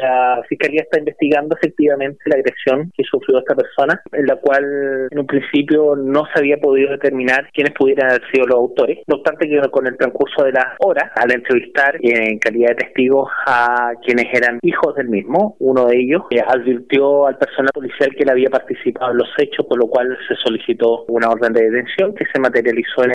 La Fiscalía está investigando efectivamente la agresión que sufrió esta persona, en la cual en un principio no se había podido determinar quiénes pudieran haber sido los autores. No obstante, que con el transcurso de las horas, al entrevistar en calidad de testigos a quienes eran hijos del mismo, uno de ellos advirtió al personal policial que él había participado en los hechos, por lo cual se solicitó una orden de detención que se materializó en